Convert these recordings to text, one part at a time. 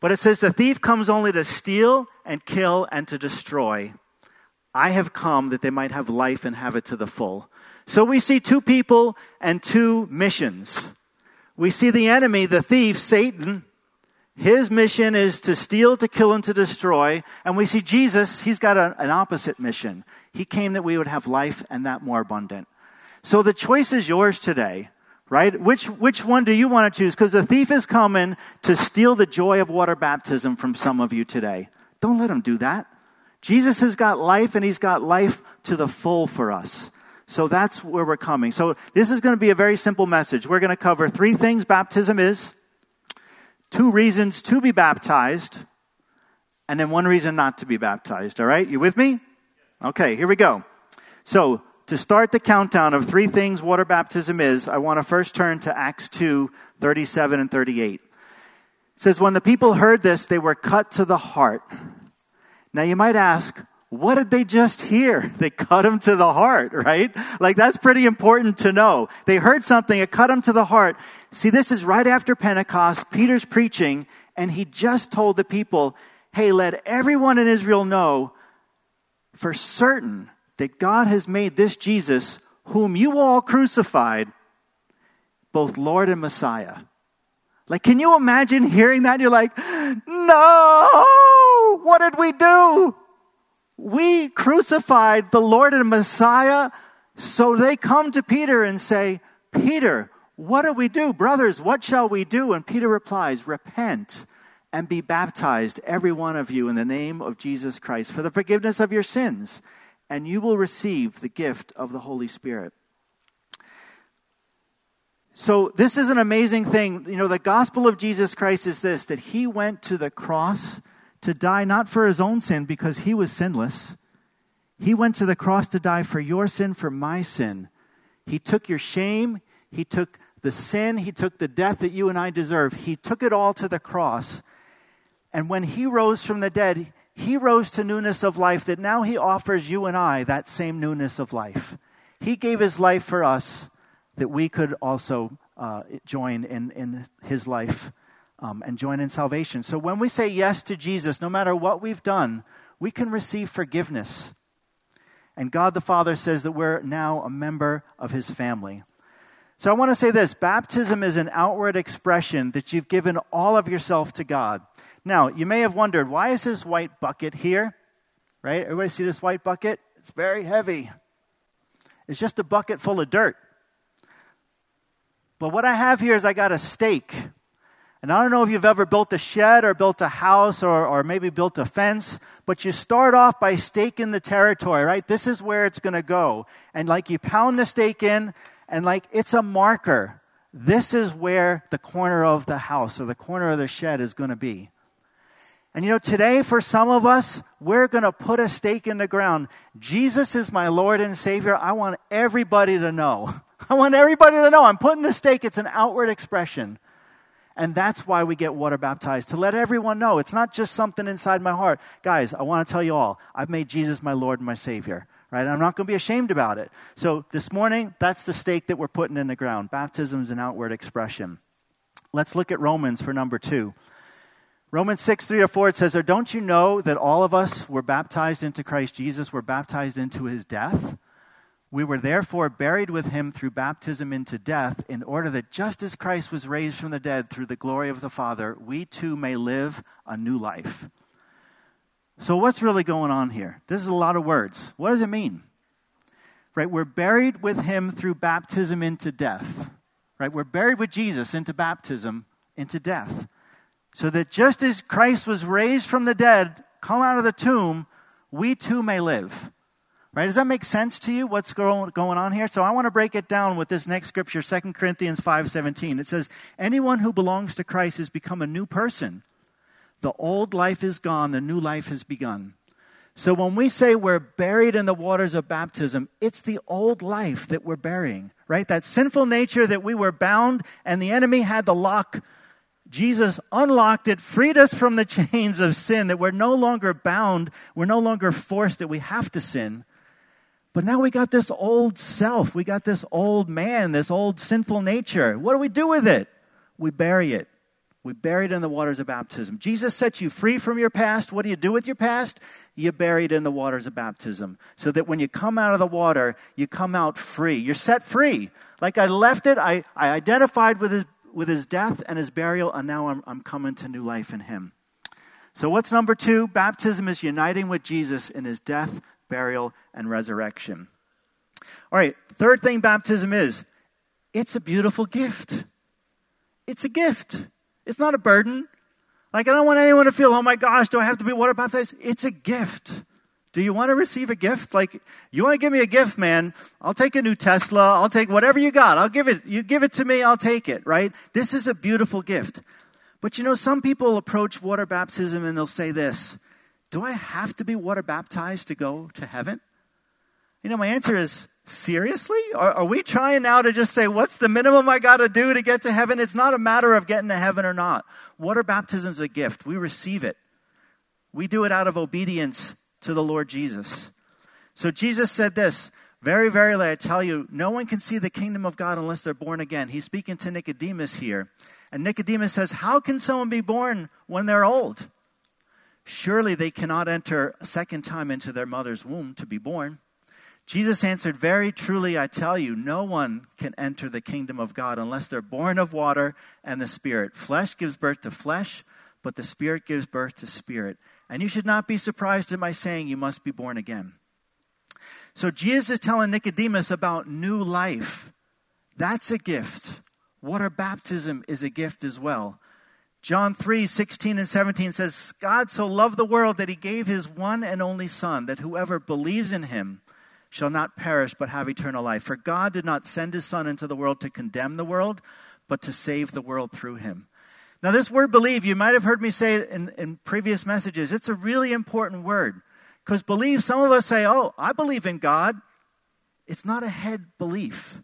But it says, the thief comes only to steal and kill and to destroy. I have come that they might have life and have it to the full. So we see two people and two missions. We see the enemy, the thief, Satan. His mission is to steal, to kill, and to destroy. And we see Jesus, he's got an opposite mission. He came that we would have life and that more abundant. So the choice is yours today, right? Which one do you want to choose? Because the thief is coming to steal the joy of water baptism from some of you today. Don't let him do that. Jesus has got life, and he's got life to the full for us. So that's where we're coming. So this is going to be a very simple message. We're going to cover three things baptism is, two reasons to be baptized, and then one reason not to be baptized. All right? You with me? Okay, here we go. So to start the countdown of three things water baptism is, I want to first turn to Acts 2, 37 and 38. It says, when the people heard this, they were cut to the heart. Now, you might ask, what did they just hear? They cut them to the heart, right? Like, that's pretty important to know. They heard something, it cut them to the heart. See, this is right after Pentecost. Peter's preaching, and he just told the people, hey, let everyone in Israel know for certain that God has made this Jesus, whom you all crucified, both Lord and Messiah. Like, can you imagine hearing that? You're like, no, what did we do? We crucified the Lord and Messiah. So they come to Peter and say, Peter, what do we do? Brothers, what shall we do? And Peter replies, repent and be baptized, every one of you, in the name of Jesus Christ for the forgiveness of your sins, and you will receive the gift of the Holy Spirit. So this is an amazing thing. You know, the gospel of Jesus Christ is this, that he went to the cross to die not for his own sin because he was sinless. He went to the cross to die for your sin, for my sin. He took your shame. He took the sin. He took the death that you and I deserve. He took it all to the cross. And when he rose from the dead, he rose to newness of life that now he offers you and I that same newness of life. He gave his life for us, that we could also join in his life and join in salvation. So when we say yes to Jesus, no matter what we've done, we can receive forgiveness. And God the Father says that we're now a member of his family. So I want to say this. Baptism is an outward expression that you've given all of yourself to God. Now, you may have wondered, why is this white bucket here? Right? Everybody see this white bucket? It's very heavy. It's just a bucket full of dirt. But what I have here is I got a stake. And I don't know if you've ever built a shed or built a house or maybe built a fence, but you start off by staking the territory, right? This is where it's going to go. And like you pound the stake in, and like it's a marker. This is where the corner of the house or the corner of the shed is going to be. And you know, today for some of us, we're going to put a stake in the ground. Jesus is my Lord and Savior. I want everybody to know. I want everybody to know I'm putting the stake. It's an outward expression. And that's why we get water baptized, to let everyone know. It's not just something inside my heart. Guys, I want to tell you all, I've made Jesus my Lord and my Savior, right? I'm not going to be ashamed about it. So this morning, that's the stake that we're putting in the ground. Baptism is an outward expression. Let's look at Romans for number 2. Romans 6, 3-4, it says, or don't you know that all of us were baptized into Christ Jesus, were baptized into his death? We were therefore buried with him through baptism into death, in order that just as Christ was raised from the dead through the glory of the Father, we too may live a new life. So what's really going on here? This is a lot of words. What does it mean? Right, we're buried with him through baptism into death. Right, we're buried with Jesus into baptism into death. So that just as Christ was raised from the dead, come out of the tomb, we too may live. Right? Does that make sense to you, what's going on here? So I want to break it down with this next scripture, 2 Corinthians 5:17. It says, anyone who belongs to Christ has become a new person. The old life is gone, the new life has begun. So when we say we're buried in the waters of baptism, it's the old life that we're burying, right? That sinful nature that we were bound and the enemy had the lock. Jesus unlocked it, freed us from the chains of sin, that we're no longer bound, we're no longer forced that we have to sin. But now we got this old self. We got this old man, this old sinful nature. What do we do with it? We bury it. We buried in the waters of baptism. Jesus sets you free from your past. What do you do with your past? You bury it in the waters of baptism so that when you come out of the water, you come out free. You're set free. Like I left it, I identified with his death and his burial, and now I'm coming to new life in him. So what's number two? Baptism is uniting with Jesus in his death, burial, and resurrection. All right, third thing baptism is, it's a beautiful gift. It's a gift. It's not a burden. Like, I don't want anyone to feel, oh my gosh, do I have to be water baptized? It's a gift. Do you want to receive a gift? Like, you want to give me a gift, man? I'll take a new Tesla. I'll take whatever you got. I'll give it. You give it to me, I'll take it, right? This is a beautiful gift. But you know, some people approach water baptism and they'll say this, do I have to be water baptized to go to heaven? You know, my answer is, seriously? Are we trying now to just say, what's the minimum I got to do to get to heaven? It's not a matter of getting to heaven or not. Water baptism is a gift. We receive it. We do it out of obedience to the Lord Jesus. So Jesus said this, very verily I tell you, no one can see the kingdom of God unless they're born again. He's speaking to Nicodemus here. And Nicodemus says, how can someone be born when they're old? Surely they cannot enter a second time into their mother's womb to be born. Jesus answered, very truly, I tell you, no one can enter the kingdom of God unless they're born of water and the Spirit. Flesh gives birth to flesh, but the Spirit gives birth to spirit. And you should not be surprised at my saying you must be born again. So Jesus is telling Nicodemus about new life. That's a gift. Water baptism is a gift as well. John 3:16-17 says, God so loved the world that he gave his one and only Son, that whoever believes in him shall not perish but have eternal life. For God did not send his Son into the world to condemn the world, but to save the world through him. Now this word believe, you might have heard me say it in previous messages. It's a really important word. Because believe, some of us say, oh, I believe in God. It's not a head belief.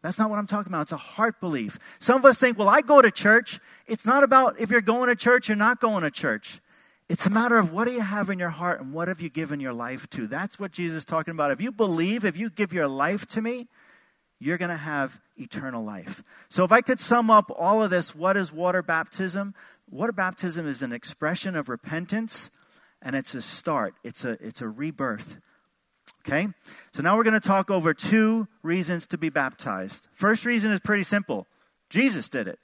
That's not what I'm talking about. It's a heart belief. Some of us think, well, I go to church. It's not about if you're going to church or not going to church. It's a matter of what do you have in your heart and what have you given your life to. That's what Jesus is talking about. If you believe, if you give your life to me, you're going to have eternal life. So if I could sum up all of this, what is water baptism? Water baptism is an expression of repentance, and it's a start. It's a rebirth. Okay? So now we're going to talk over two reasons to be baptized. First reason is pretty simple. Jesus did it.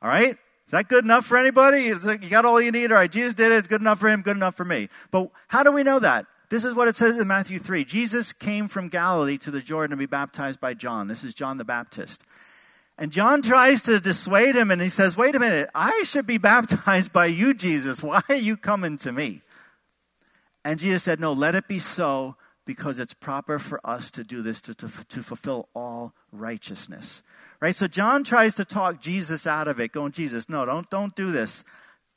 All right? Is that good enough for anybody? It's like you got all you need. All right, Jesus did it. It's good enough for him, good enough for me. But how do we know that? This is what it says in Matthew 3. Jesus came from Galilee to the Jordan to be baptized by John. This is John the Baptist. And John tries to dissuade him, and he says, wait a minute. I should be baptized by you, Jesus. Why are you coming to me? And Jesus said, no, let it be so, because it's proper for us to do this to fulfill all righteousness, right? So John tries to talk Jesus out of it, going, Jesus, no, don't do this.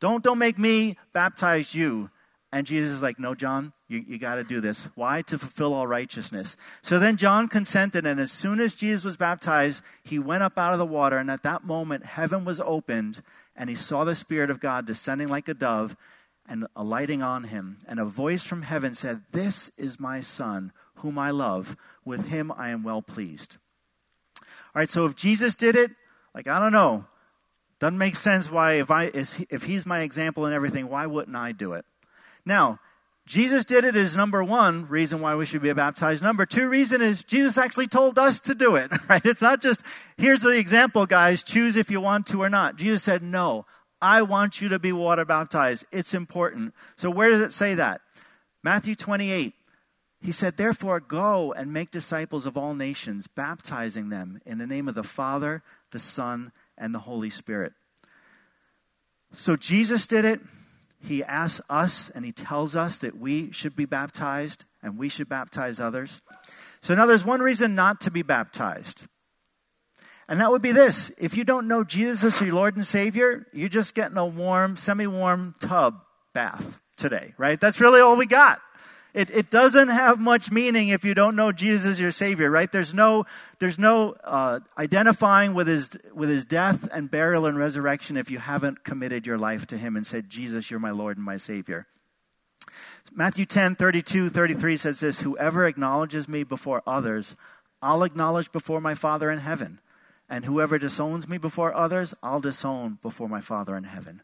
Don't make me baptize you. And Jesus is like, no, John, you got to do this. Why? To fulfill all righteousness. So then John consented, and as soon as Jesus was baptized, he went up out of the water, and at that moment, heaven was opened, and he saw the Spirit of God descending like a dove and alighting on him. And a voice from heaven said, this is my Son, whom I love. With him I am well pleased. All right, so if Jesus did it, like, I don't know. Doesn't make sense why, if he's my example and everything, why wouldn't I do it? Now, Jesus did it is number one reason why we should be baptized. Number two reason is Jesus actually told us to do it, right? It's not just, here's the example, guys. Choose if you want to or not. Jesus said, no, I want you to be water baptized. It's important. So where does it say that? Matthew 28. He said, therefore, go and make disciples of all nations, baptizing them in the name of the Father, the Son, and the Holy Spirit. So Jesus did it. He asks us and he tells us that we should be baptized and we should baptize others. So now there's one reason not to be baptized. And that would be this. If you don't know Jesus as your Lord and Savior, you're just getting a warm, semi-warm tub bath today, right? That's really all we got. It doesn't have much meaning if you don't know Jesus as your Savior, right? There's no identifying with his death and burial and resurrection if you haven't committed your life to him and said, Jesus, you're my Lord and my Savior. Matthew 10:32-33 says this, whoever acknowledges me before others, I'll acknowledge before my Father in heaven. And whoever disowns me before others, I'll disown before my Father in heaven.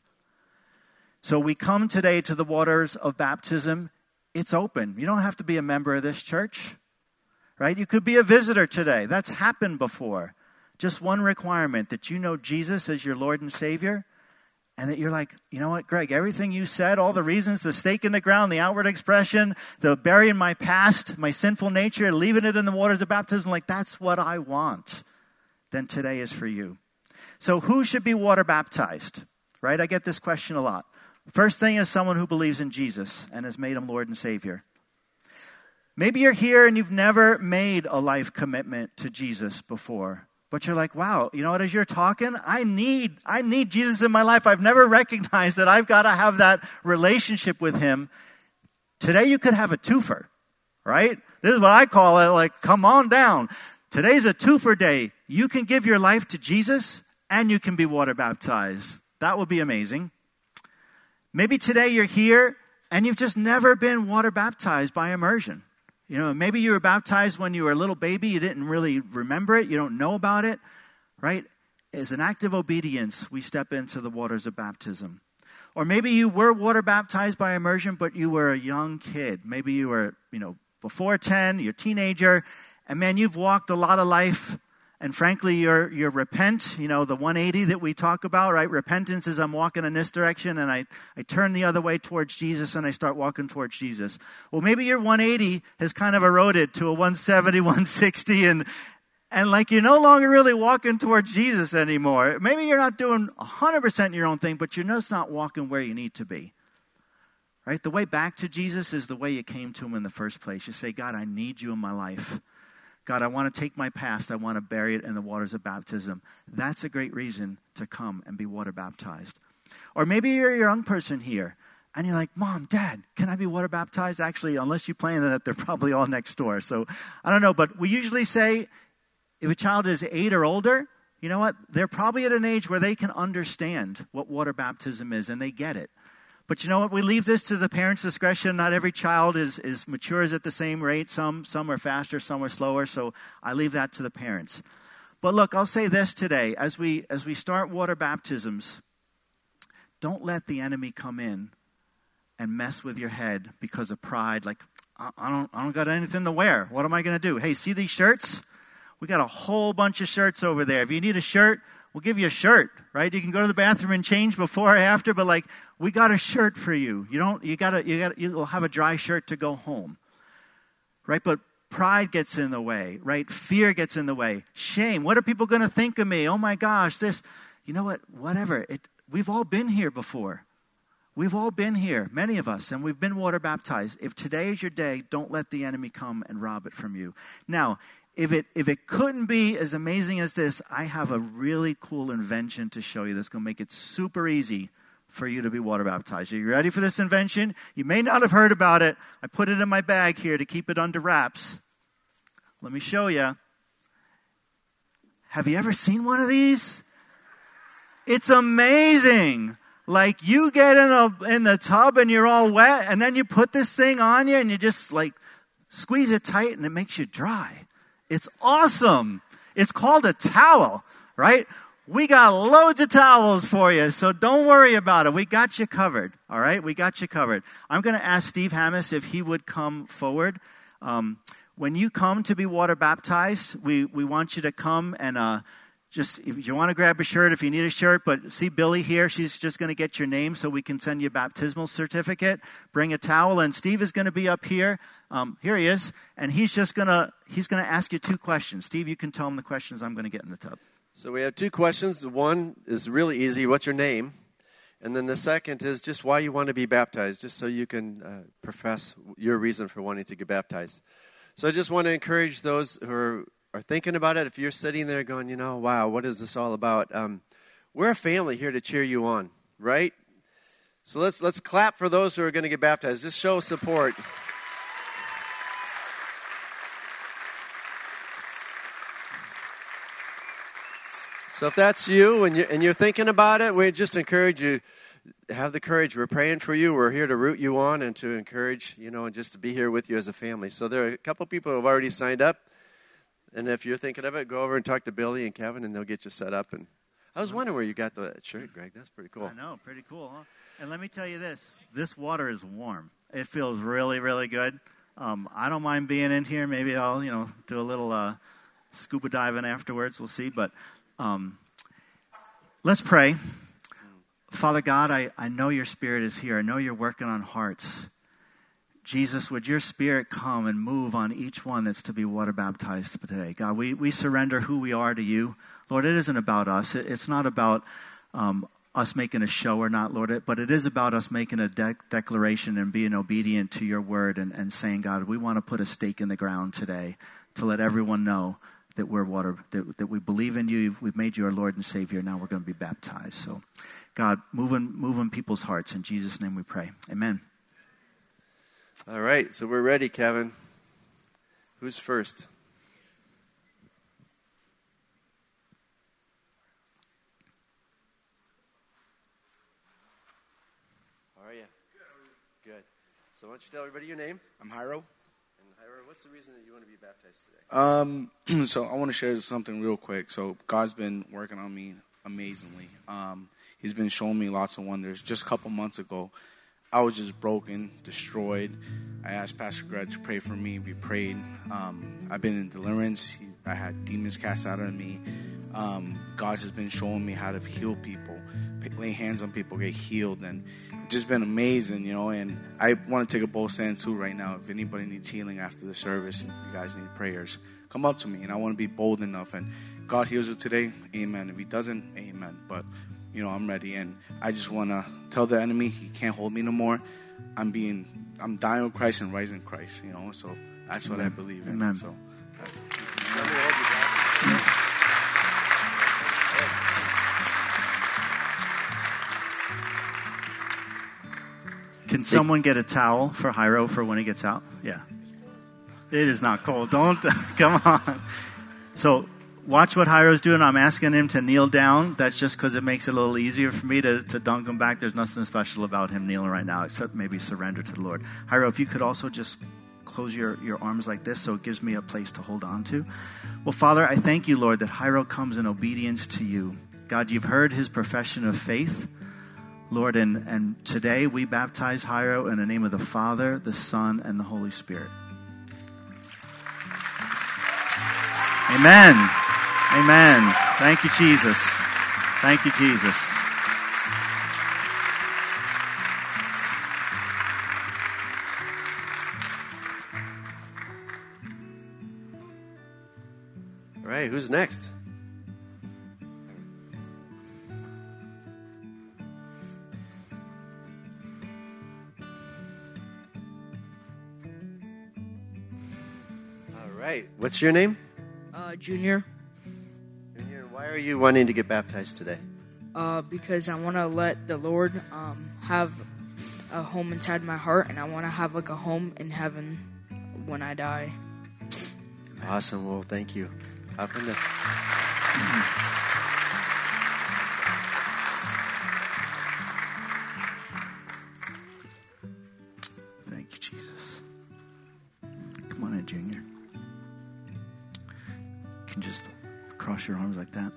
So we come today to the waters of baptism. It's open. You don't have to be a member of this church, right? You could be a visitor today. That's happened before. Just one requirement, that you know Jesus as your Lord and Savior, and that you're like, you know what, Greg, everything you said, all the reasons, the stake in the ground, the outward expression, the burying my past, my sinful nature, leaving it in the waters of baptism, like that's what I want. Then today is for you. So who should be water baptized, right? I get this question a lot. First thing is someone who believes in Jesus and has made him Lord and Savior. Maybe you're here and you've never made a life commitment to Jesus before. But you're like, wow, you know what, as you're talking, I need Jesus in my life. I've never recognized that I've got to have that relationship with him. Today you could have a twofer, right? This is what I call it, like, come on down. Today's a twofer day. You can give your life to Jesus and you can be water baptized. That would be amazing. Maybe today you're here and you've just never been water baptized by immersion. You know, maybe you were baptized when you were a little baby. You didn't really remember it. You don't know about it, right? As an act of obedience, we step into the waters of baptism. Or maybe you were water baptized by immersion, but you were a young kid. Maybe you were, you know, before 10, you're a teenager. And man, you've walked a lot of life. And frankly, your repent, you know, the 180 that we talk about, right? Repentance is I'm walking in this direction and I turn the other way towards Jesus and I start walking towards Jesus. Well, maybe your 180 has kind of eroded to a 170, 160 and like you're no longer really walking towards Jesus anymore. Maybe you're not doing 100% your own thing, but you're just not walking where you need to be, right? The way back to Jesus is the way you came to him in the first place. You say, God, I need you in my life. God, I want to take my past. I want to bury it in the waters of baptism. That's a great reason to come and be water baptized. Or maybe you're a young person here, and you're like, Mom, Dad, can I be water baptized? Actually, unless you plan that, they're probably all next door. So I don't know, but we usually say if a child is 8 or older, you know what? They're probably at an age where they can understand what water baptism is, and they get it. But you know what? We leave this to the parents' discretion. Not every child is matures at the same rate. Some are faster, some are slower. So I leave that to the parents. But look, I'll say this today. As we start water baptisms, don't let the enemy come in and mess with your head because of pride. Like, I don't got anything to wear. What am I going to do? Hey, see these shirts? We got a whole bunch of shirts over there. If you need a shirt, we'll give you a shirt, right? You can go to the bathroom and change before or after, but like, we got a shirt for you. You'll have a dry shirt to go home, right? But pride gets in the way, right? Fear gets in the way. Shame. What are people going to think of me? Oh my gosh, this, you know what? Whatever. We've all been here before. We've all been here, many of us, and we've been water baptized. If today is your day, don't let the enemy come and rob it from you. Now, if it couldn't be as amazing as this, I have a really cool invention to show you that's going to make it super easy for you to be water baptized. Are you ready for this invention? You may not have heard about it. I put it in my bag here to keep it under wraps. Let me show you. Have you ever seen one of these? It's amazing. Like you get in the tub and you're all wet, and then you put this thing on you and you just like squeeze it tight and it makes you dry. It's awesome. It's called a towel, right? We got loads of towels for you, so don't worry about it. We got you covered, all right? We got you covered. I'm going to ask Steve Hammis if he would come forward. When you come to be water baptized, we want you to come and just, if you want to grab a shirt, if you need a shirt, but see Billy here. She's just going to get your name so we can send you a baptismal certificate. Bring a towel, and Steve is going to be up here. Here he is, and he's going to ask you two questions. Steve, you can tell him the questions I'm going to get in the tub. So we have two questions. One is really easy. What's your name? And then the second is just why you want to be baptized, just so you can profess your reason for wanting to get baptized. So I just want to encourage those who are thinking about it. If you're sitting there going, you know, wow, what is this all about? We're a family here to cheer you on, right? So let's clap for those who are going to get baptized. Just show support. So if that's you and you're thinking about it, we just encourage you, have the courage. We're praying for you. We're here to root you on and to encourage, you know, and just to be here with you as a family. So there are a couple people who have already signed up. And if you're thinking of it, go over and talk to Billy and Kevin, and they'll get you set up. And I was wondering where you got that shirt, Greg. That's pretty cool. I know, pretty cool, huh? And let me tell you this. This water is warm. It feels really, really good. I don't mind being in here. Maybe I'll, do a little scuba diving afterwards. We'll see. But let's pray. Father God, I know your Spirit is here. I know you're working on hearts. Jesus, would your Spirit come and move on each one that's to be water baptized today? God, we surrender who we are to you. Lord, it isn't about us. It's not about us making a show or not, Lord, but it is about us making a declaration and being obedient to your word and saying, God, we want to put a stake in the ground today to let everyone know that we're that we believe in you. We've made you our Lord and Savior. Now we're going to be baptized. So, God, move in people's hearts. In Jesus' name we pray. Amen. All right, so we're ready, Kevin. Who's first? How are you? Good. Good. So why don't you tell everybody your name? I'm Jairo. And Jairo, what's the reason that you want to be baptized today? So I want to share something real quick. So God's been working on me amazingly. He's been showing me lots of wonders. Just a couple months ago, I was just broken, destroyed. I asked Pastor Greg to pray for me. We prayed. I've been in deliverance. I had demons cast out of me. God's has been showing me how to heal people, lay hands on people, get healed, and it's just been amazing, And I want to take a bold stand too right now. If anybody needs healing after the service, and if you guys need prayers, come up to me. And I want to be bold enough. And God heals you today, amen. If He doesn't, amen. But I'm ready, and I just want to tell the enemy he can't hold me no more. I'm dying with Christ and rising with Christ, so that's Amen. What I believe in. Amen. So, can someone get a towel for Jairo for when he gets out? Yeah. It is not cold. Don't, come on. So, watch what Jairo's doing. I'm asking him to kneel down. That's just because it makes it a little easier for me to dunk him back. There's nothing special about him kneeling right now except maybe surrender to the Lord. Jairo, if you could also just close your arms like this so it gives me a place to hold on to. Well, Father, I thank you, Lord, that Jairo comes in obedience to you. God, you've heard his profession of faith, Lord, and today we baptize Jairo in the name of the Father, the Son, and the Holy Spirit. Amen. Amen. Thank you, Jesus. Thank you, Jesus. All right, who's next? All right, what's your name? Junior. Why are you wanting to get baptized today? Because I want to let the Lord have a home inside my heart, and I want to have a home in heaven when I die. Awesome. Well, thank you. Hop in there. Thank you, Jesus. Come on in, Junior. You can just cross your arms like that.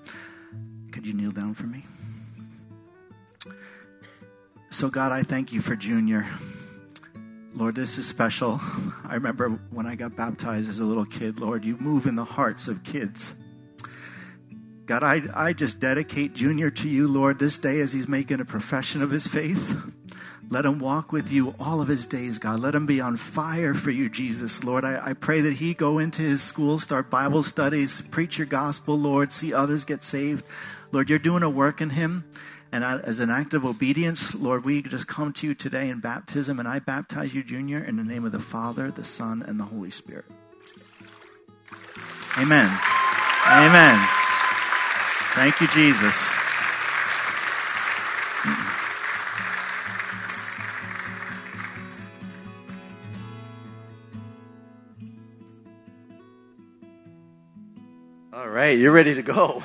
Could you kneel down for me? So God, I thank you for Junior. Lord, this is special. I remember when I got baptized as a little kid, Lord, you move in the hearts of kids. God, I just dedicate Junior to you, Lord, this day as he's making a profession of his faith. Let him walk with you all of his days, God. Let him be on fire for you, Jesus, Lord. I pray that he go into his school, start Bible studies, preach your gospel, Lord, see others get saved. Lord, you're doing a work in him. And as an act of obedience, Lord, we just come to you today in baptism. And I baptize you, Junior, in the name of the Father, the Son, and the Holy Spirit. Amen. Amen. Thank you, Jesus. All right, you're ready to go.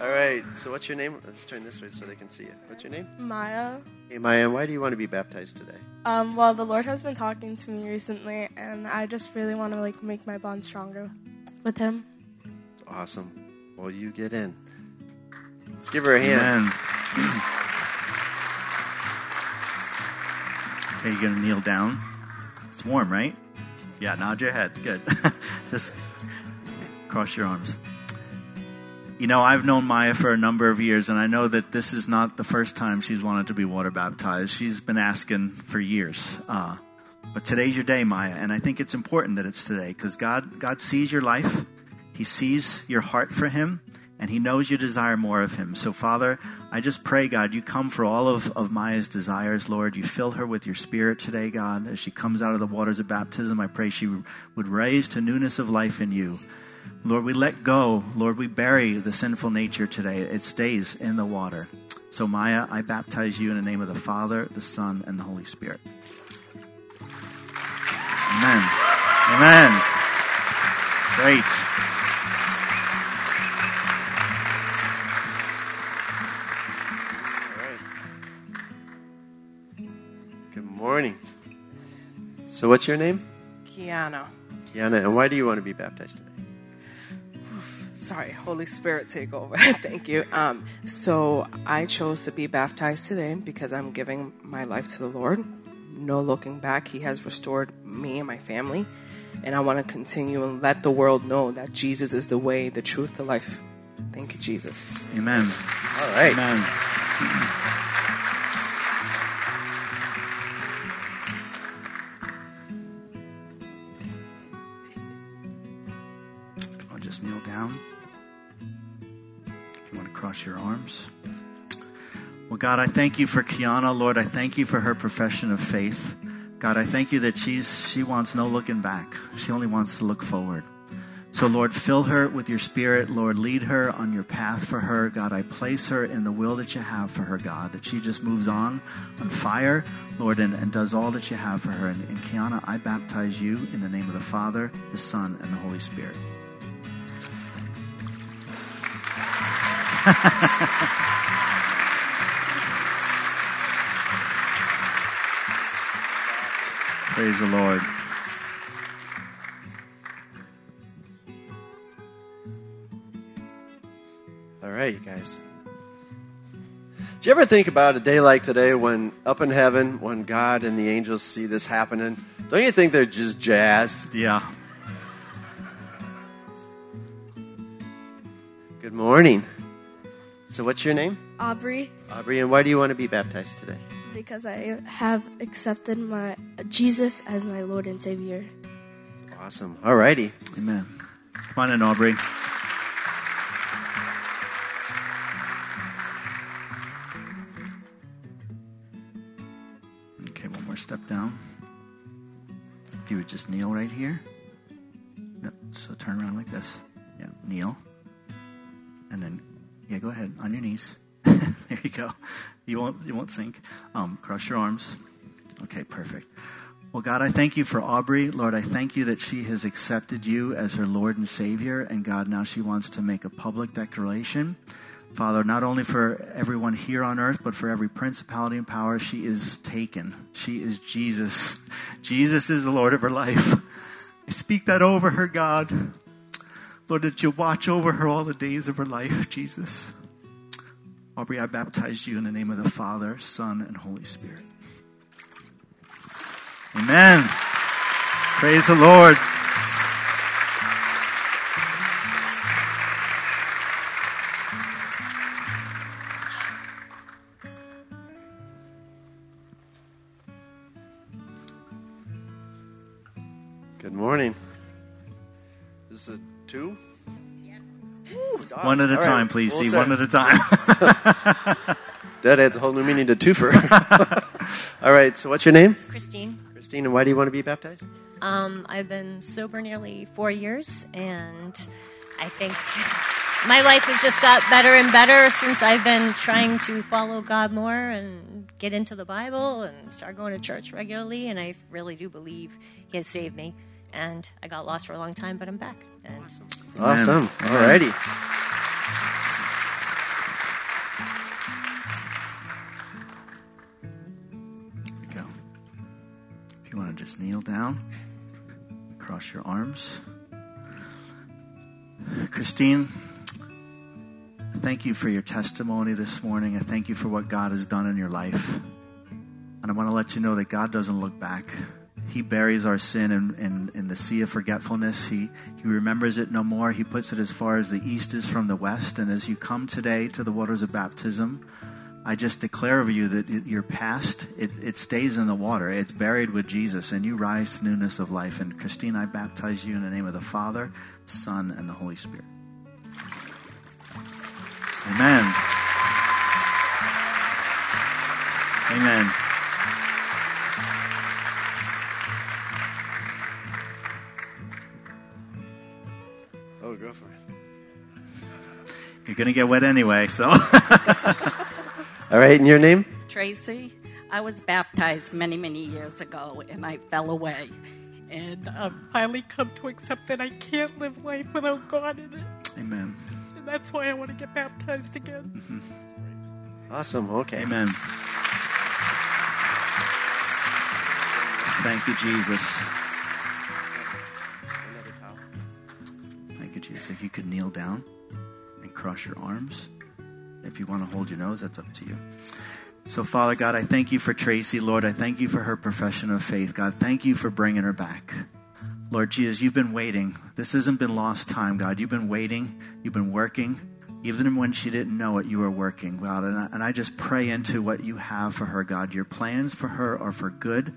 All right. right. So what's your name? Let's turn this way so they can see it. What's your name? Maya. Hey, Maya, why do you want to be baptized today? Well, the Lord has been talking to me recently, and I just really want to, like, make my bond stronger with Him. That's awesome. Well, you get in. Let's give her a hand. Amen. Okay, you going to kneel down? It's warm, right? Yeah, nod your head. Good. Just cross your arms. You know, I've known Maya for a number of years, and I know that this is not the first time she's wanted to be water baptized. She's been asking for years. But today's your day, Maya, and I think it's important that it's today because God sees your life. He sees your heart for Him, and He knows you desire more of Him. So, Father, I just pray, God, you come for all of Maya's desires, Lord. You fill her with your Spirit today, God. As she comes out of the waters of baptism, I pray she would rise to newness of life in you. Lord, we let go. Lord, we bury the sinful nature today. It stays in the water. So, Maya, I baptize you in the name of the Father, the Son, and the Holy Spirit. Amen. Amen. Great. All right. Good morning. So what's your name? Kiana. Kiana, and why do you want to be baptized today? Sorry, Holy Spirit, take over. Thank you. So I chose to be baptized today because I'm giving my life to the Lord. No looking back. He has restored me and my family. And I want to continue and let the world know that Jesus is the way, the truth, the life. Thank you, Jesus. Amen. All right. Amen. I'll just kneel down. If you want to cross your arms. Well, God, I thank you for Kiana, Lord. I thank you for her profession of faith. God, I thank you that she wants no looking back. She only wants to look forward. So, Lord, fill her with your Spirit. Lord, lead her on your path for her. God, I place her in the will that you have for her, God, that she just moves on fire, Lord, and does all that you have for her. And Kiana, I baptize you in the name of the Father, the Son, and the Holy Spirit. Praise the Lord. All right, you guys. Did you ever think about a day like today when up in heaven, when God and the angels see this happening? Don't you think they're just jazzed? Yeah. Good morning. So what's your name? Aubrey. Aubrey, and why do you want to be baptized today? Because I have accepted my Jesus as my Lord and Savior. Awesome. All righty. Amen. Come on in, Aubrey. Okay, one more step down. If you would just kneel right here. No, so turn around like this. Yeah, kneel. And then... yeah, go ahead. On your knees. There you go. You won't sink. Cross your arms. Okay, perfect. Well, God, I thank you for Aubrey. Lord, I thank you that she has accepted you as her Lord and Savior. And God, now she wants to make a public declaration. Father, not only for everyone here on earth, but for every principality and power, she is taken. She is Jesus. Jesus is the Lord of her life. I speak that over her, God. Lord, that you watch over her all the days of her life, Jesus. Aubrey, I baptize you in the name of the Father, Son, and Holy Spirit. Amen. Praise the Lord. Good morning. This is two? Yeah. Ooh, one at a time, please, Steve. One at a time. That adds a whole new meaning to twofer. All right, so what's your name? Christine. Christine, and why do you want to be baptized? I've been sober nearly 4 years, and I think my life has just got better and better since I've been trying to follow God more and get into the Bible and start going to church regularly, and I really do believe He has saved me. And I got lost for a long time, but I'm back. Awesome. All righty. just kneel down, cross your arms. Christine, thank you for your testimony this morning. I thank you for what God has done in your life. And I want to let you know that God doesn't look back. He buries our sin in the sea of forgetfulness. He remembers it no more. He puts it as far as the east is from the west. And as you come today to the waters of baptism, I just declare over you that your past, it stays in the water. It's buried with Jesus, and you rise to newness of life. And Christine, I baptize you in the name of the Father, Son, and the Holy Spirit. Amen. Amen. Oh, girlfriend. You're going to get wet anyway, so... All right, and your name? Tracy. I was baptized many, many years ago, and I fell away. And I've finally come to accept that I can't live life without God in it. Amen. And that's why I want to get baptized again. Mm-hmm. Awesome. Okay. Amen. Thank you, Jesus. Another towel. Thank you, Jesus. If you could kneel down and cross your arms. If you want to hold your nose, that's up to you. So, Father God, I thank you for Tracy, Lord. I thank you for her profession of faith. God, thank you for bringing her back. Lord Jesus, you've been waiting. This hasn't been lost time, God. You've been waiting. You've been working. Even when she didn't know it, you were working, God. And I just pray into what you have for her, God. Your plans for her are for good.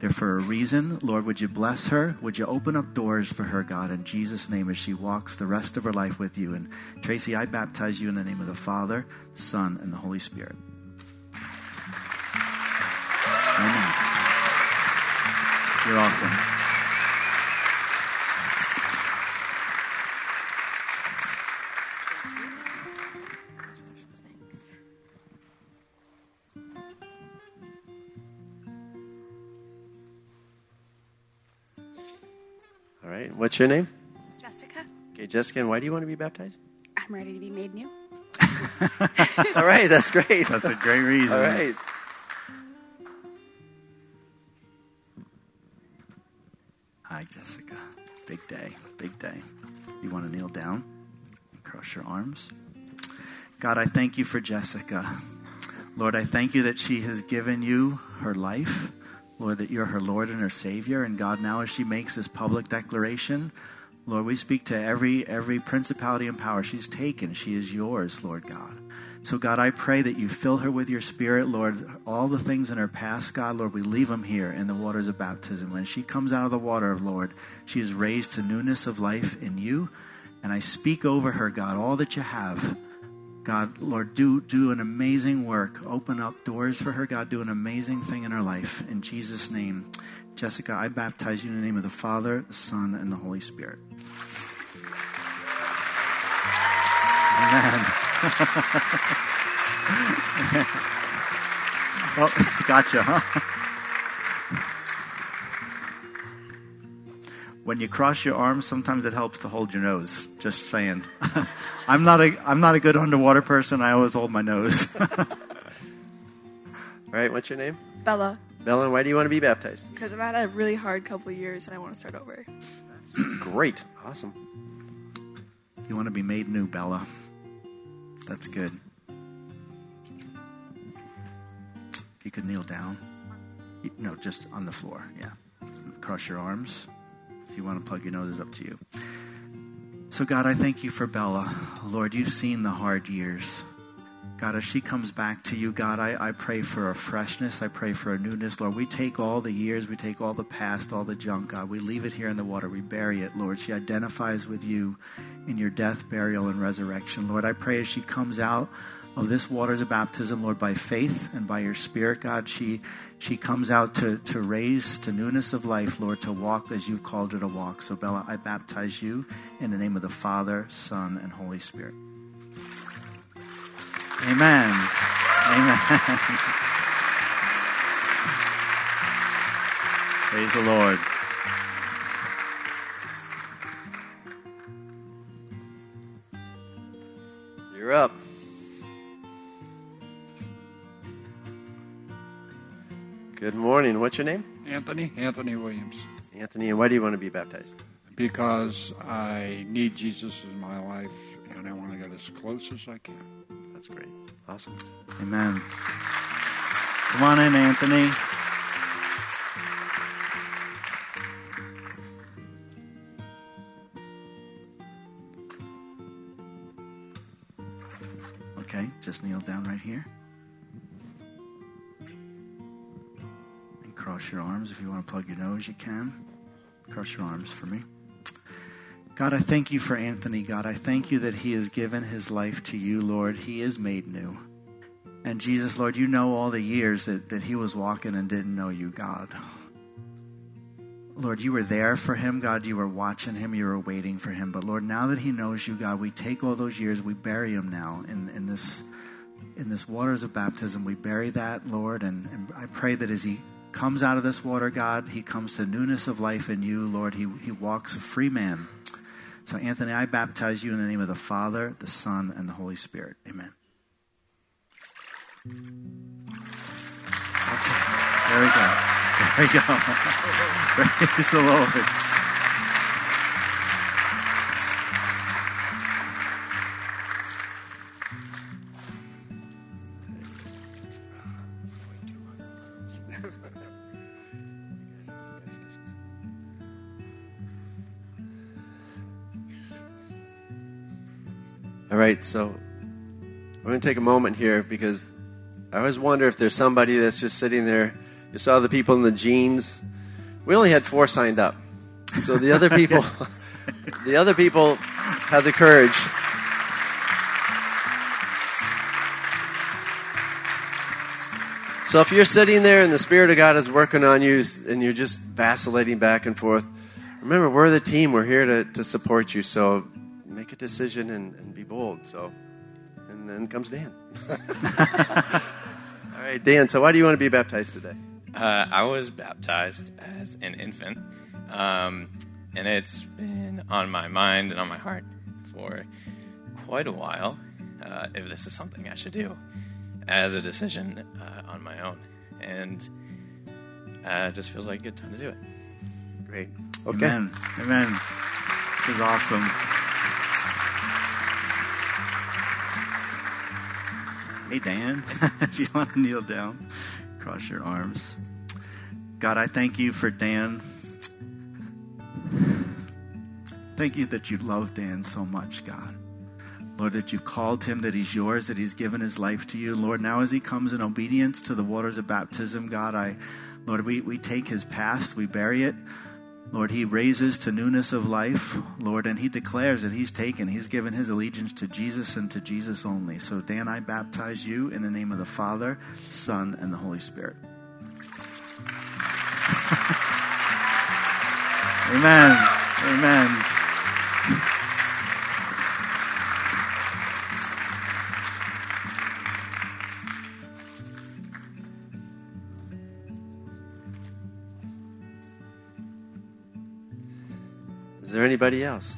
They're for a reason. Lord, would you bless her? Would you open up doors for her, God, in Jesus' name, as she walks the rest of her life with you. And Tracy, I baptize you in the name of the Father, Son, and the Holy Spirit. Amen. You're welcome. What's your name? Jessica. Okay, Jessica, and why do you want to be baptized? I'm ready to be made new. All right, that's great. That's a great reason. All right. Hi, Jessica. Big day, big day. You want to kneel down and cross your arms? God, I thank you for Jessica. Lord, I thank you that she has given you her life. Lord, that you're her Lord and her Savior. And God, now as she makes this public declaration, Lord, we speak to every principality and power she's taken. She is yours, Lord God. So, God, I pray that you fill her with your Spirit, Lord. All the things in her past, God, Lord, we leave them here in the waters of baptism. When she comes out of the water, Lord, she is raised to newness of life in you. And I speak over her, God, all that you have. God, Lord, do an amazing work. Open up doors for her. God, do an amazing thing in her life. In Jesus' name. Jessica, I baptize you in the name of the Father, the Son, and the Holy Spirit. Amen. Oh, gotcha, huh? When you cross your arms, sometimes it helps to hold your nose. Just saying. I'm not a good underwater person. I always hold my nose. All right, what's your name? Bella. Bella, why do you want to be baptized? Because I've had a really hard couple of years and I want to start over. That's great. Awesome. You want to be made new, Bella. That's good. If you could kneel down. No, just on the floor. Yeah. Cross your arms. If you want to plug your nose, it's up to you. So, God, I thank you for Bella. Lord, you've seen the hard years. God, as she comes back to you, God, I pray for a freshness. I pray for a newness. Lord, we take all the years. We take all the past, all the junk, God. We leave it here in the water. We bury it, Lord. She identifies with you in your death, burial, and resurrection. Lord, I pray as she comes out of this waters of baptism, Lord, by faith and by your Spirit, God, she comes out to raise to newness of life, Lord, to walk as you've called her to walk. So, Bella, I baptize you in the name of the Father, Son, and Holy Spirit. Amen. Amen. Praise the Lord. You're up. Good morning. What's your name? Anthony Williams. Anthony, and why do you want to be baptized? Because I need Jesus in my life, and I want to get as close as I can. That's great. Awesome. Amen. Come on in, Anthony. Okay, just kneel down right here. And cross your arms. If you want to plug your nose, you can. Cross your arms for me. God, I thank you for Anthony. God, I thank you that he has given his life to you, Lord. He is made new. And Jesus, Lord, you know all the years that he was walking and didn't know you, God. Lord, you were there for him, God. You were watching him. You were waiting for him. But Lord, now that he knows you, God, we take all those years. We bury him now in this waters of baptism. We bury that, Lord. And I pray that as he comes out of this water, God, he comes to newness of life in you, Lord. He walks a free man. So, Anthony, I baptize you in the name of the Father, the Son, and the Holy Spirit. Amen. Okay. There we go. There we go. Praise the Lord. All right, so we're going to take a moment here because I always wonder if there's somebody that's just sitting there. You saw the people in the jeans. We only had 4 signed up. So the other people, had the courage. So if you're sitting there and the Spirit of God is working on you and you're just vacillating back and forth, remember, we're the team. We're here to support you. So make a decision and be bold. So, and then comes Dan. All right, Dan, so why do you want to be baptized today? I was baptized as an infant, and it's been on my mind and on my heart for quite a while, if this is something I should do as a decision on my own. And it just feels like a good time to do it. Great. Okay. Amen. This is awesome. Hey, Dan, if you want to kneel down, cross your arms. God, I thank you for Dan. Thank you that you love Dan so much, God. Lord, that you called him, that he's yours, that he's given his life to you. Lord, now as he comes in obedience to the waters of baptism, God, Lord, we take his past, we bury it. Lord, he raises to newness of life, Lord, and he declares that he's given his allegiance to Jesus and to Jesus only. So, Dan, I baptize you in the name of the Father, Son, and the Holy Spirit. Amen. Amen. Is there anybody else?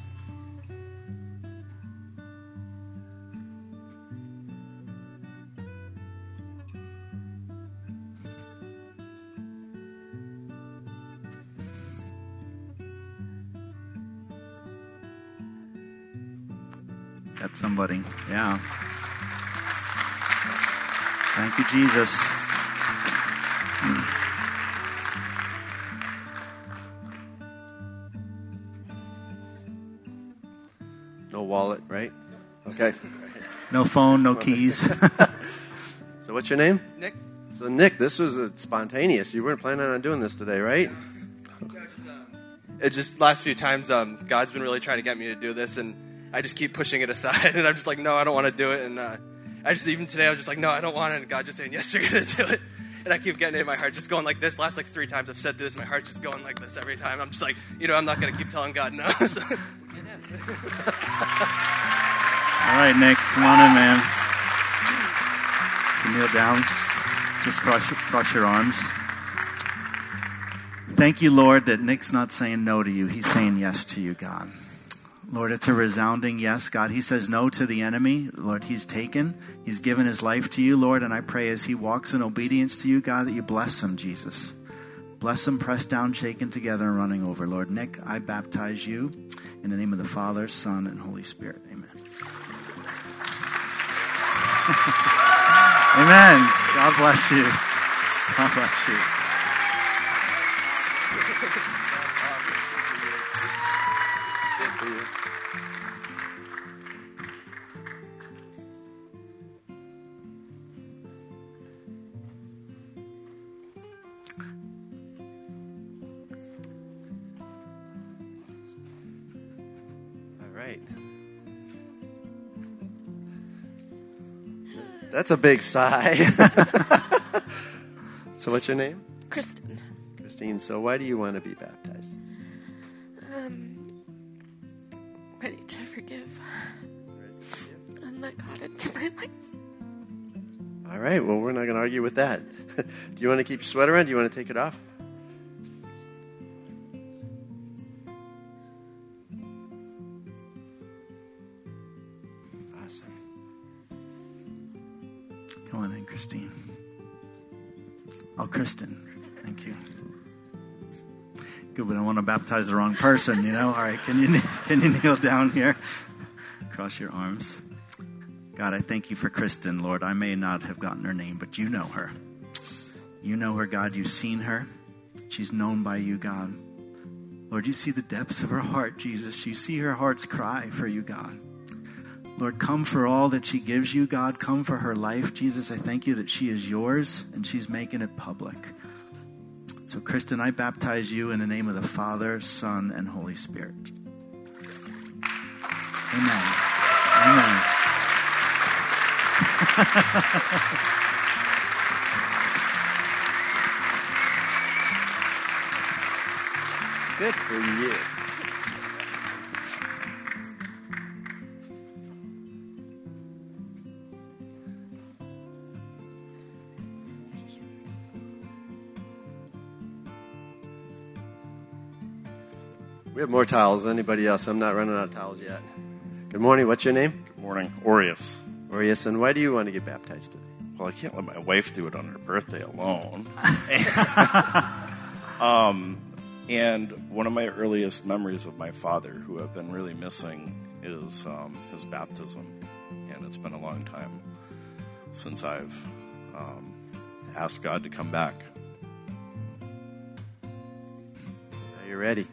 That's somebody. Yeah. Thank you, Jesus. Wallet, right? Okay. No phone, no keys. So what's your name? Nick. So Nick, this was spontaneous. You weren't planning on doing this today, right? No, it just last few times God's been really trying to get me to do this, and I just keep pushing it aside, and I'm just like, no, I don't want to do it. And I just, even today, I was just like, no, I don't want it. And God just saying, yes, you're going to do it. And I keep getting it in my heart, just going like this. Last 3 times I've said this, my heart's just going like this every time. I'm just like, I'm not going to keep telling God no. So. All right, Nick, come on in, man. You kneel down. Just cross your arms. Thank you, Lord, that Nick's not saying no to you. He's saying yes to you, God. Lord, it's a resounding yes, God. He says no to the enemy. Lord, he's taken. He's given his life to you, Lord, and I pray as he walks in obedience to you, God, that you bless him, Jesus. Bless them, pressed down, shaken together, and running over. Lord Nick, I baptize you in the name of the Father, Son, and Holy Spirit. Amen. Amen. God bless you. God bless you. That's a big sigh. So what's your name? Kristen. Christine, so why do you want to be baptized? Ready to forgive. And let God into my life. All right, well, we're not going to argue with that. Do you want to keep your sweater on? Do you want to take it off? Christine. Oh, Kristen. Thank you. Good, we don't want to baptize the wrong person, you know? All right, can you kneel down here? Cross your arms. God, I thank you for Kristen, Lord. I may not have gotten her name, but you know her. You know her, God. You've seen her. She's known by you, God. Lord, you see the depths of her heart, Jesus. You see her heart's cry for you, God. Lord, come for all that she gives you, God. Come for her life. Jesus, I thank you that she is yours and she's making it public. So, Kristen, I baptize you in the name of the Father, Son, and Holy Spirit. Amen. Amen. Good for you. We have more towels than anybody else. I'm not running out of towels yet. Good morning. What's your name? Good morning. Aureus. Aureus, and why do you want to get baptized today? Well, I can't let my wife do it on her birthday alone. And one of my earliest memories of my father, who I've been really missing, is his baptism. And it's been a long time since I've asked God to come back. Are you ready?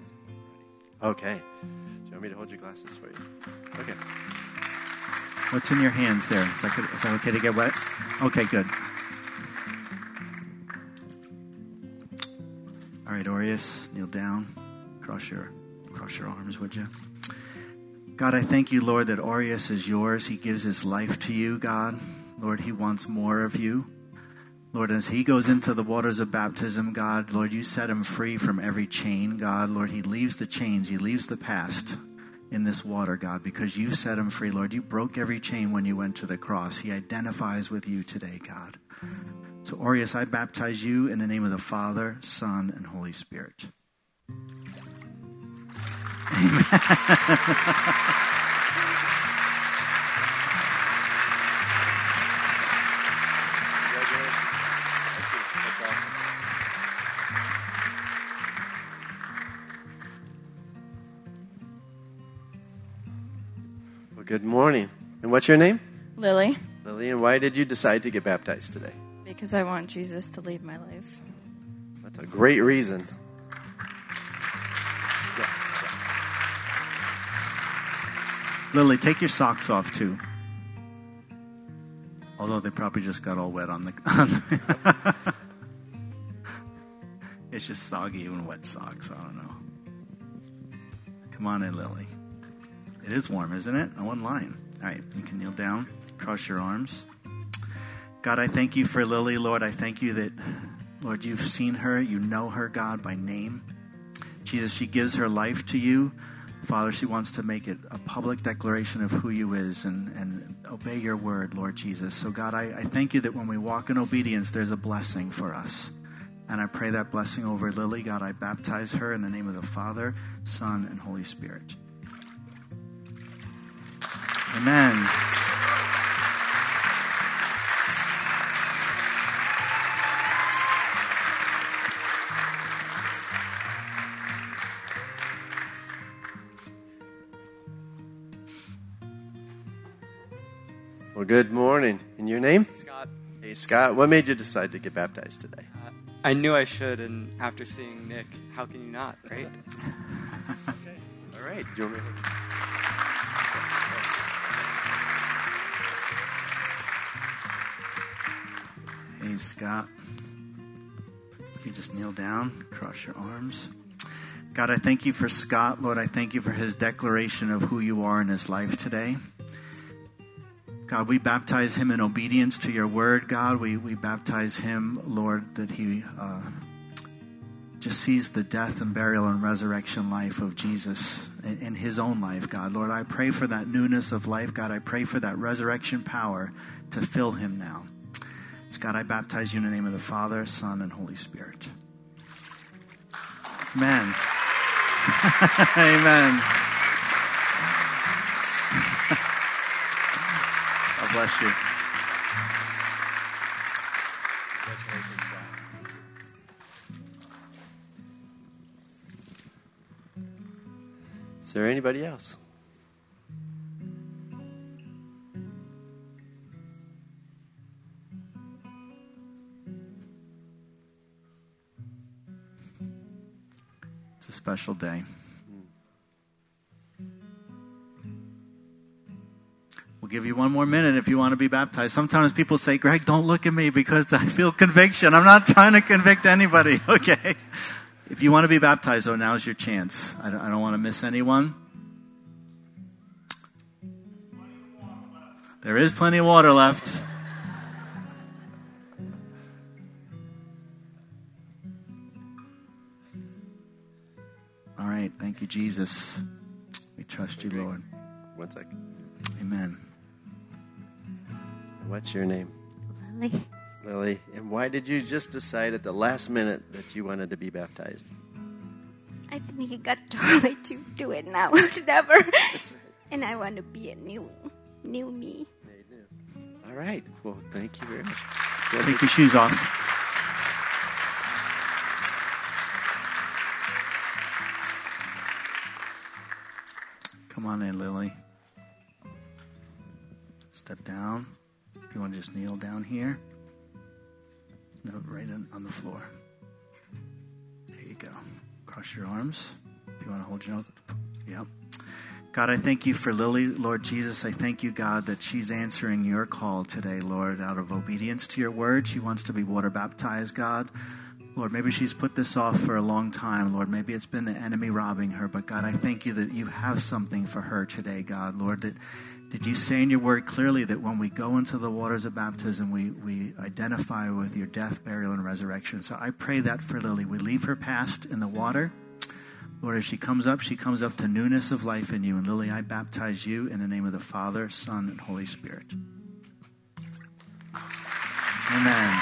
Okay. Do you want me to hold your glasses for you? Okay. What's in your hands there? Is that okay to get wet? Okay, good. All right, Aureus, kneel down. Cross your arms, would you? God, I thank you, Lord, that Aureus is yours. He gives his life to you, God. Lord, he wants more of you. Lord, as he goes into the waters of baptism, God, Lord, you set him free from every chain, God. Lord, he leaves the chains. He leaves the past in this water, God, because you set him free. Lord, you broke every chain when you went to the cross. He identifies with you today, God. So, Aureus, I baptize you in the name of the Father, Son, and Holy Spirit. Amen. Good morning. And what's your name? Lily. Lily, and why did you decide to get baptized today? Because I want Jesus to lead my life. That's a great reason. Yeah. Lily, take your socks off too. Although they probably just got all wet on the... It's just soggy when wet socks. I don't know. Come on in, Lily. It is warm, isn't it? Oh, I'm lying. All right, you can kneel down, cross your arms. God, I thank you for Lily, Lord. I thank you that, Lord, you've seen her. You know her, God, by name. Jesus, she gives her life to you. Father, she wants to make it a public declaration of who you is and obey your word, Lord Jesus. So, God, I thank you that when we walk in obedience, there's a blessing for us. And I pray that blessing over Lily. God, I baptize her in the name of the Father, Son, and Holy Spirit. Amen. Well, good morning. And your name? Scott. Hey, Scott. What made you decide to get baptized today? I knew I should, and after seeing Nick, how can you not, right? Okay. All right. Do you want me to... Hey, Scott, you just kneel down, cross your arms. God, I thank you for Scott. Lord, I thank you for his declaration of who you are in his life today. God, we baptize him in obedience to your word. God, we baptize him, Lord, that he just sees the death and burial and resurrection life of Jesus in his own life, God. Lord, I pray for that newness of life. God, I pray for that resurrection power to fill him now. God, I baptize you in the name of the Father, Son, and Holy Spirit. Amen. Amen. God bless you. Congratulations, Scott. Is there anybody else? Special day. We'll give you one more minute if you want to be baptized. Sometimes people say, Greg, don't look at me because I feel conviction. I'm not trying to convict anybody, okay? If you want to be baptized, though, now's your chance. I don't want to miss anyone. There is plenty of water left. Thank you, Jesus. We trust you, Lord. One second. Amen. What's your name? Lily. Lily. And why did you just decide at the last minute that you wanted to be baptized? I think he got told me to do it now or never. That's right. And I want to be a new me. Yeah, you do. All right. Well, thank you very much. Take your shoes off. Come on in, Lily. Step down. If you want to just kneel down here. No, right on the floor. There you go. Cross your arms. If you want to hold your nose. Yep. God, I thank you for Lily. Lord Jesus, I thank you, God, that she's answering your call today, Lord, out of obedience to your word. She wants to be water baptized, God. Lord, maybe she's put this off for a long time, Lord. Maybe it's been the enemy robbing her. But, God, I thank you that you have something for her today, God. Lord, did you say in your word clearly that when we go into the waters of baptism, we identify with your death, burial, and resurrection. So I pray that for Lily. We leave her past in the water. Lord, as she comes up to newness of life in you. And, Lily, I baptize you in the name of the Father, Son, and Holy Spirit. Amen.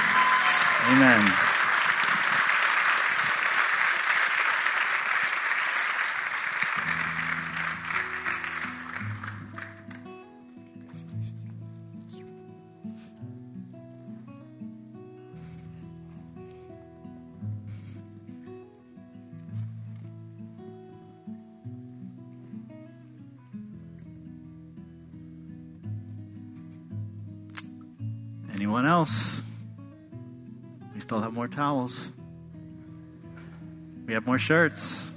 Amen. Anyone else? We still have more towels. We have more shirts.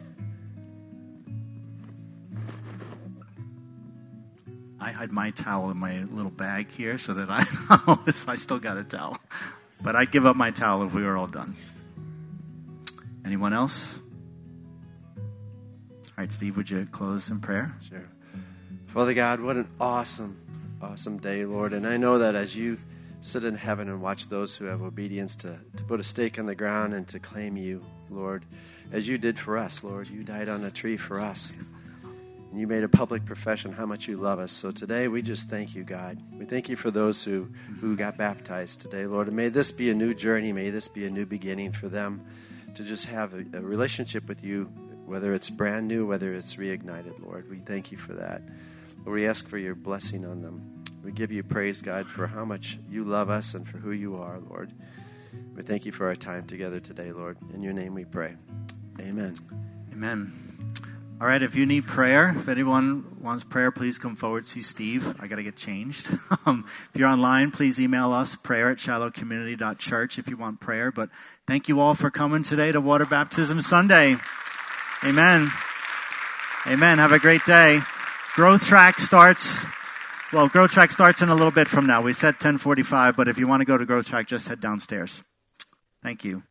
I hide my towel in my little bag here so that I still got a towel. But I'd give up my towel if we were all done. Anyone else? All right, Steve, would you close in prayer? Sure. Father God, what an awesome, awesome day, Lord. And I know that as you sit in heaven and watch those who have obedience to put a stake on the ground and to claim you, Lord, as you did for us, Lord. You died on a tree for us. And you made a public profession how much you love us. So today we just thank you, God. We thank you for those who got baptized today, Lord. And may this be a new journey. May this be a new beginning for them to just have a relationship with you, whether it's brand new, whether it's reignited, Lord. We thank you for that. Lord, we ask for your blessing on them. We give you praise, God, for how much you love us and for who you are, Lord. We thank you for our time together today, Lord. In your name we pray. Amen. Amen. All right, if you need prayer, if anyone wants prayer, please come forward. See Steve. I got to get changed. If you're online, please email us, prayer@shilohcommunity.church if you want prayer. But thank you all for coming today to Water Baptism Sunday. Amen. Amen. Have a great day. Growth Track starts in a little bit from now. We said 10:45, but if you want to go to Growth Track, just head downstairs. Thank you.